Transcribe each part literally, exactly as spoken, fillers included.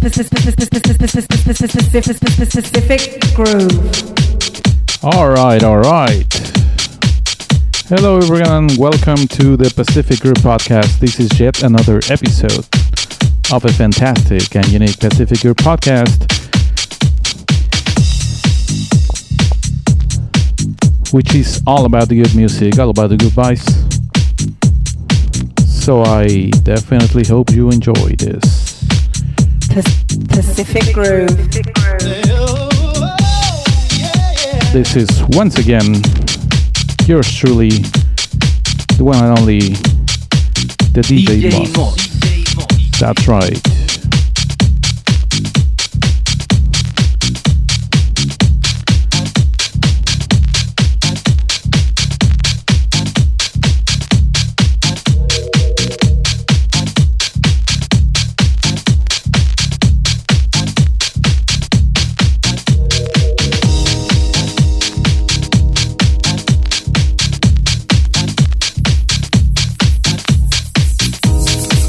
Pacific Groove. All right, all right. Hello, everyone. Welcome to the Pacific Groove podcast. This is yet another episode of a fantastic and unique Pacific Groove podcast, which is all about the good music, all about the good vibes. So I definitely hope you enjoy this. Pacific Groove. This is once again yours truly, the one and only, the D J Moss. That's right.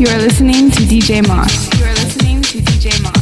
You are listening to D J Moss. You are listening to D J Moss.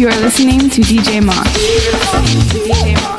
You are listening to D J Moss. D J Moss.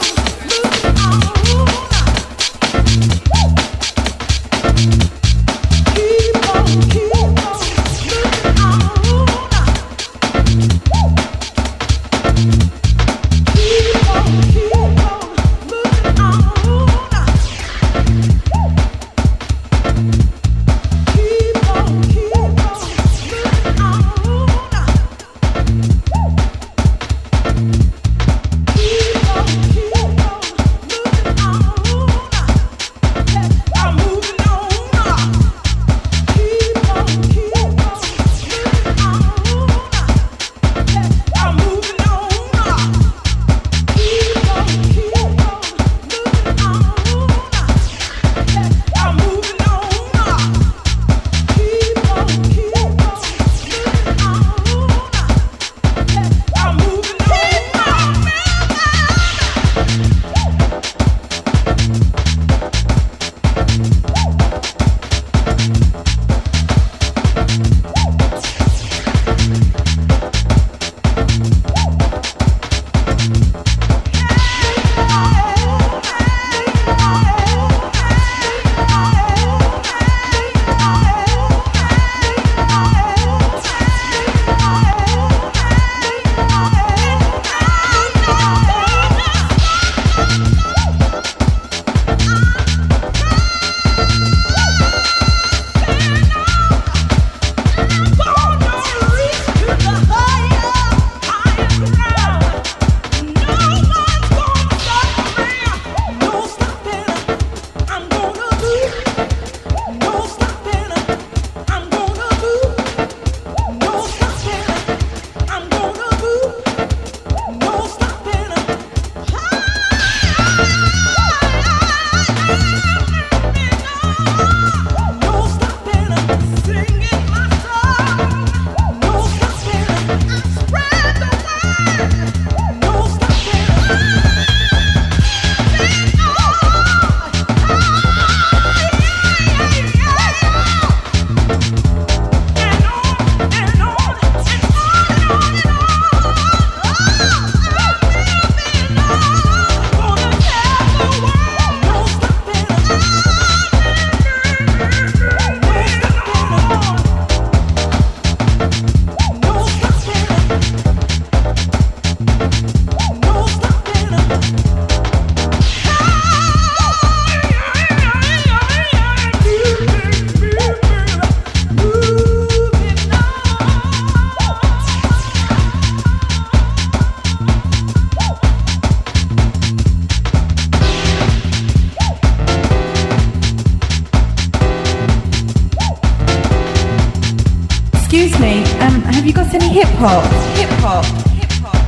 Excuse me, um, have you got any hip-hop? Hip-hop? Hip-hop?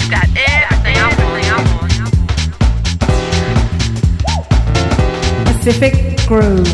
You got everything I want. Pacific Groove.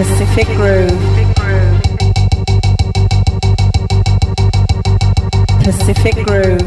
Pacific Groove. Pacific Groove.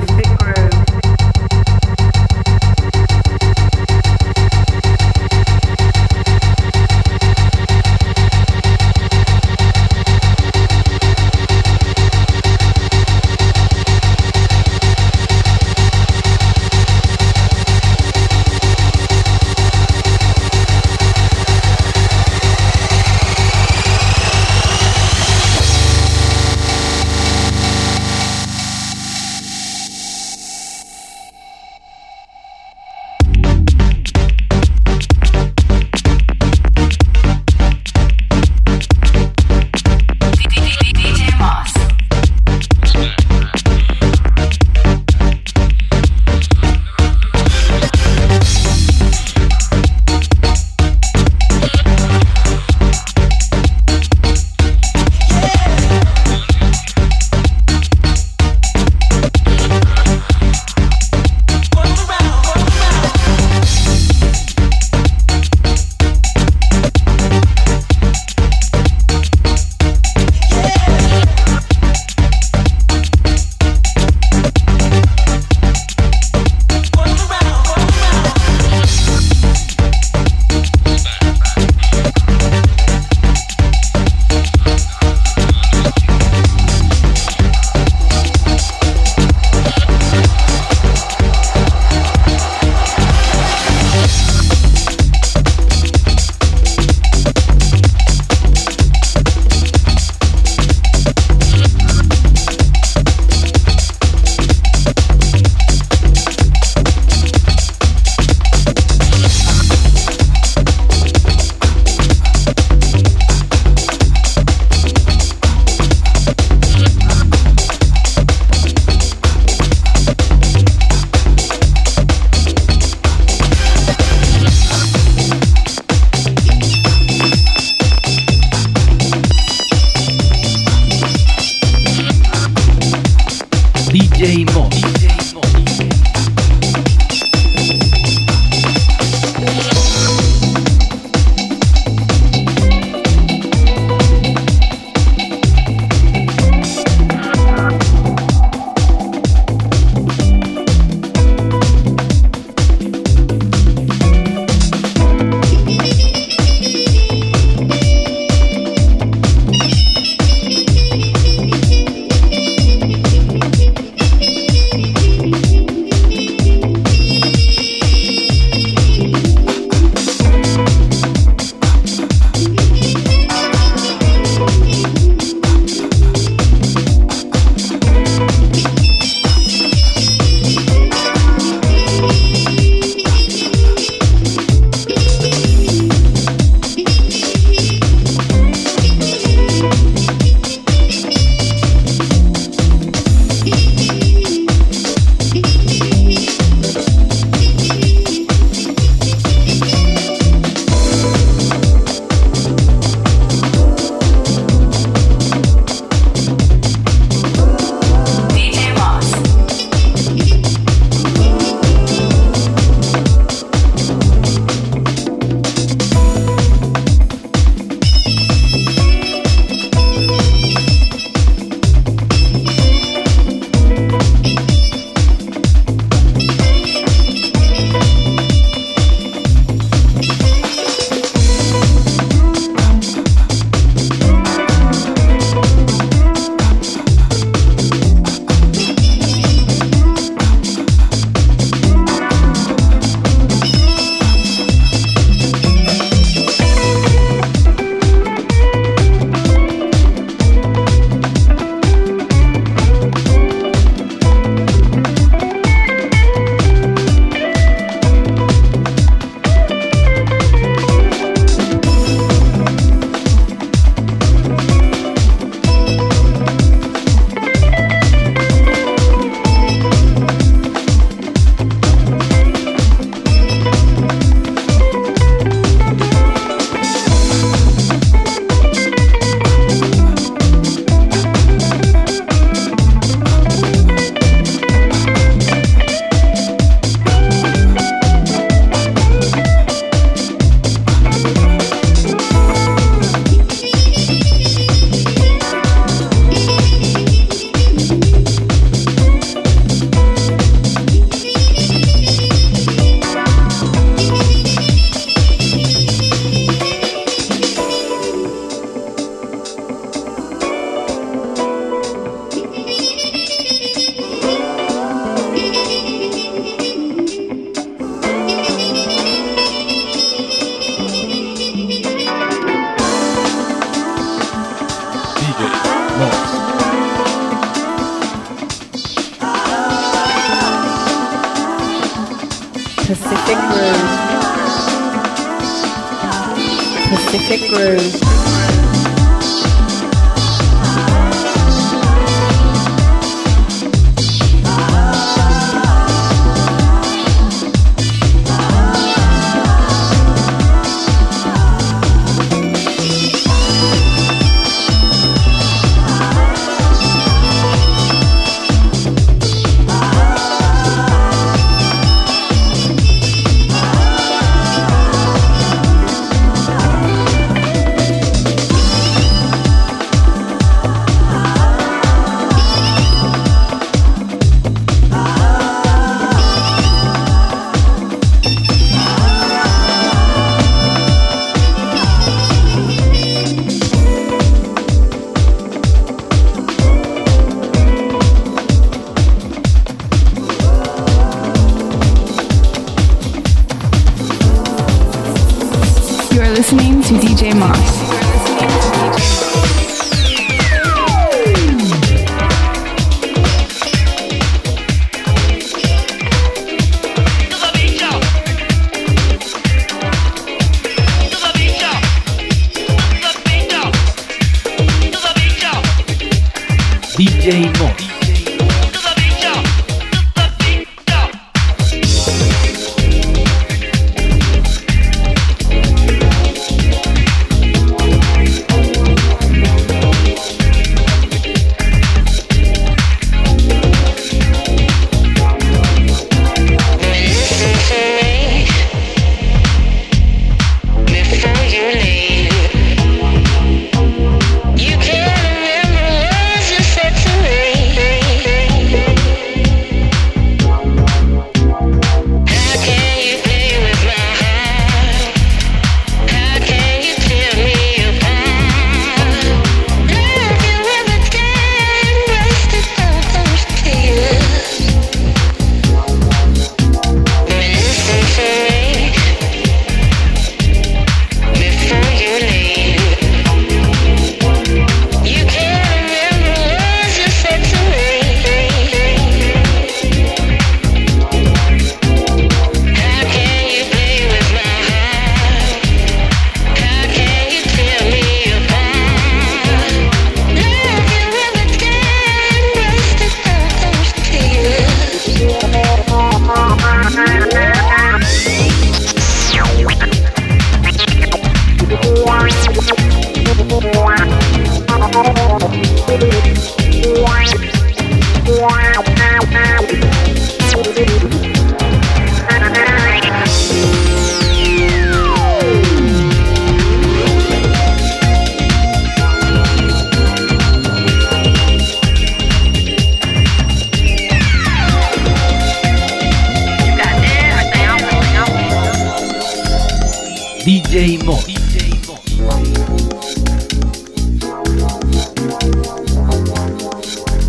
D J Moss. Pacific Groove. Listening to D J Moss. D J Moss. D J Moss.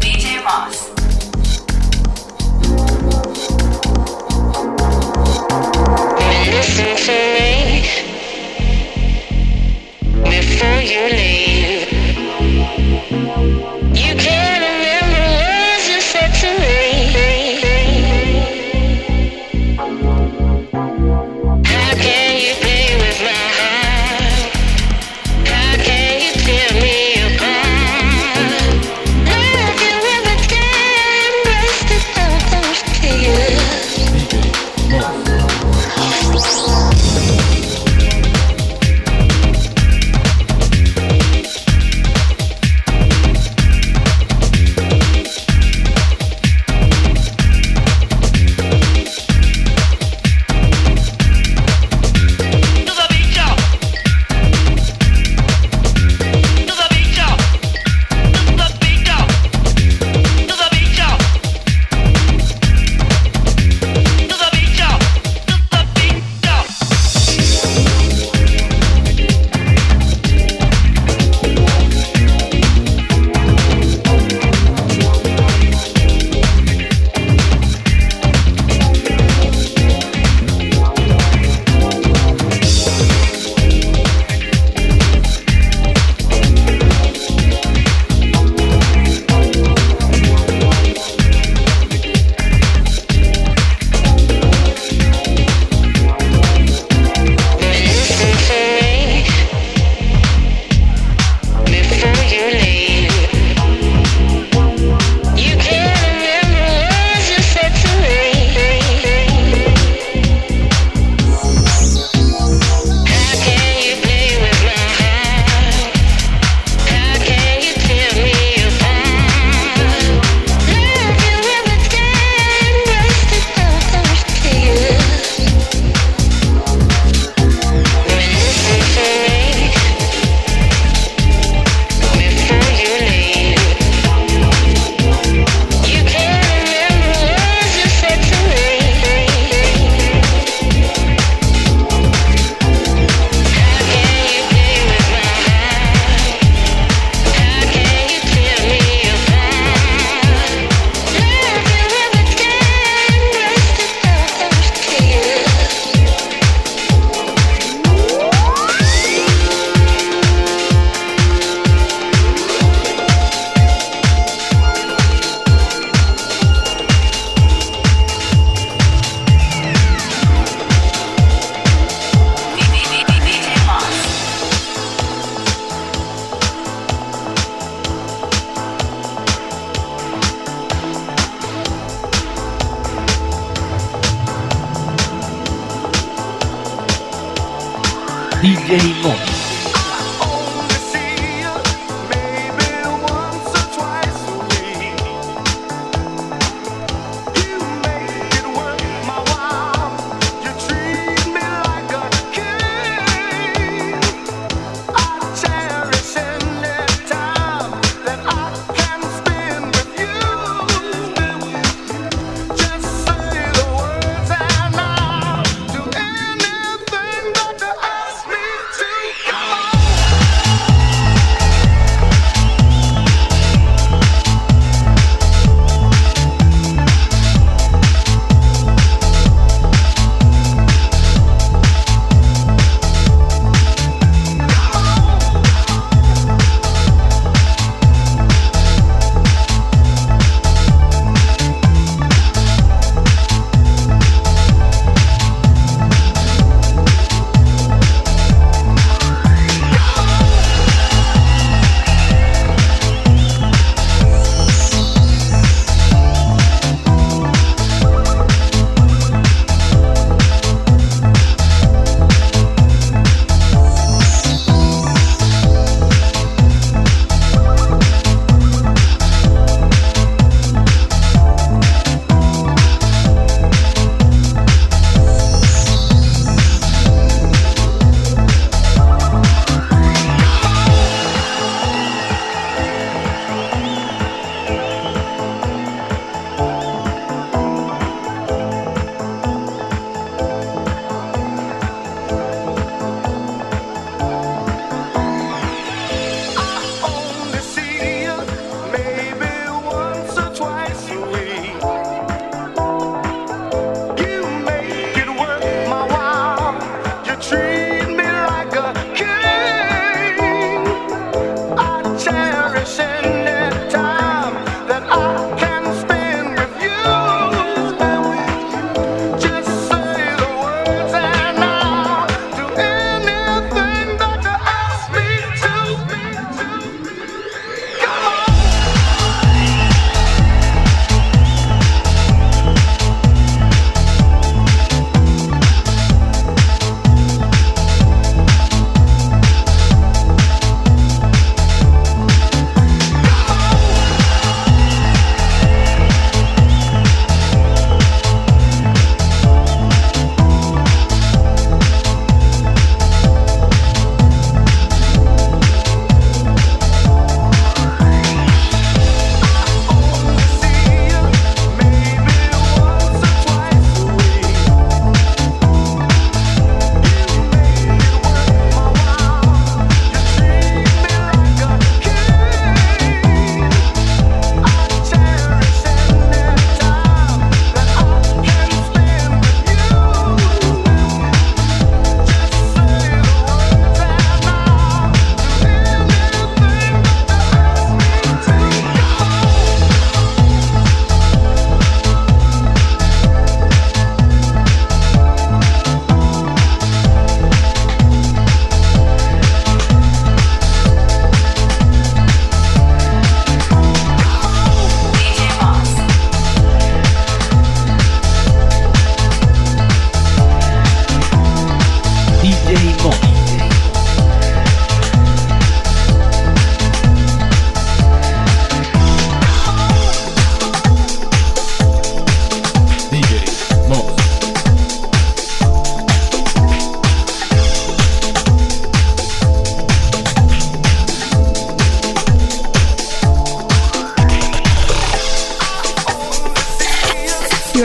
D J Moss. Listen to me before you leave. You can't remember words you said to me. How can you? D J Moss. D J Moss.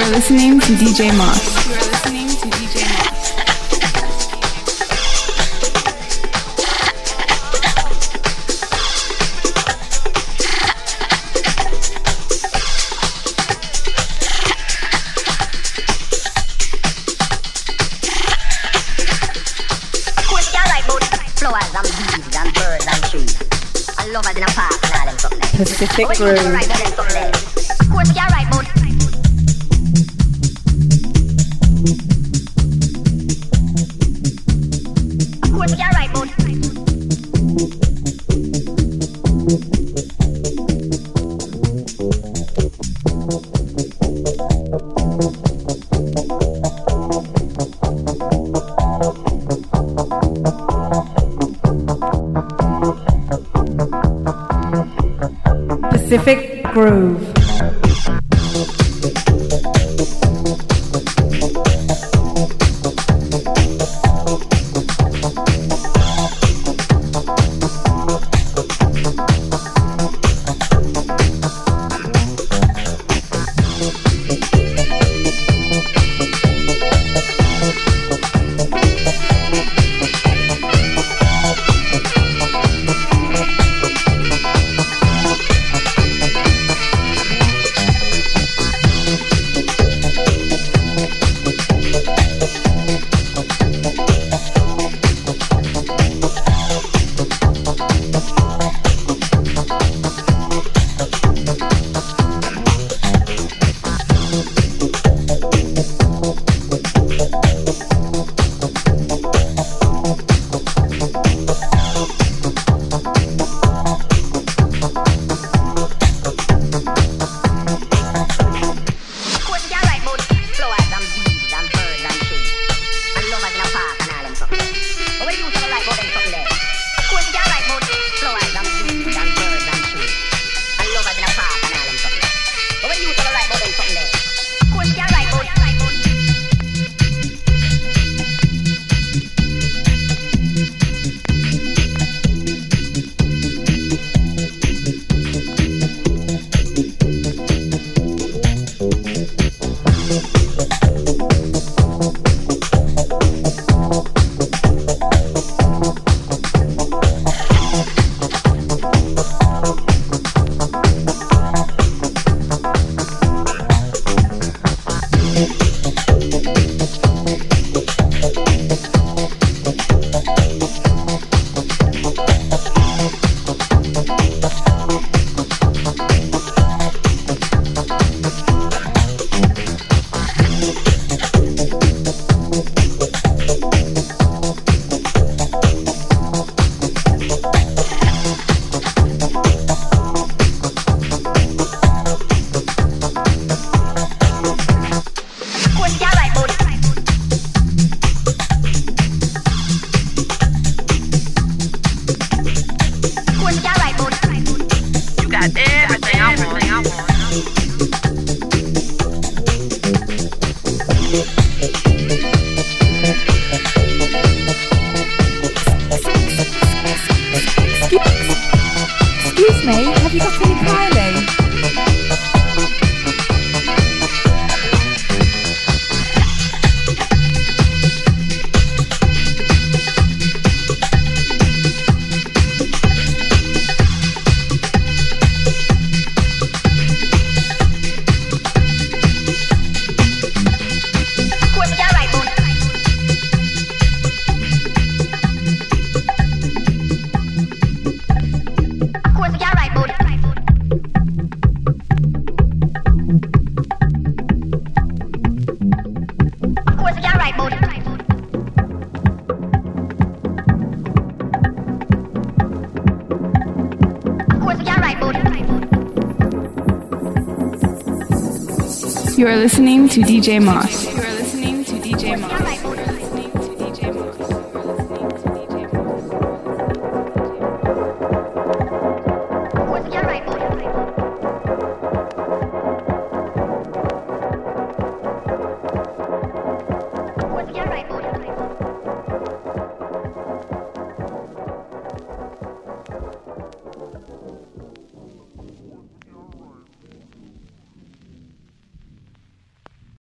Listening to D J Moss. You are listening to D J Moss. Pacific Groove. Thank you. Pacific Groove. You are listening to D J Moss.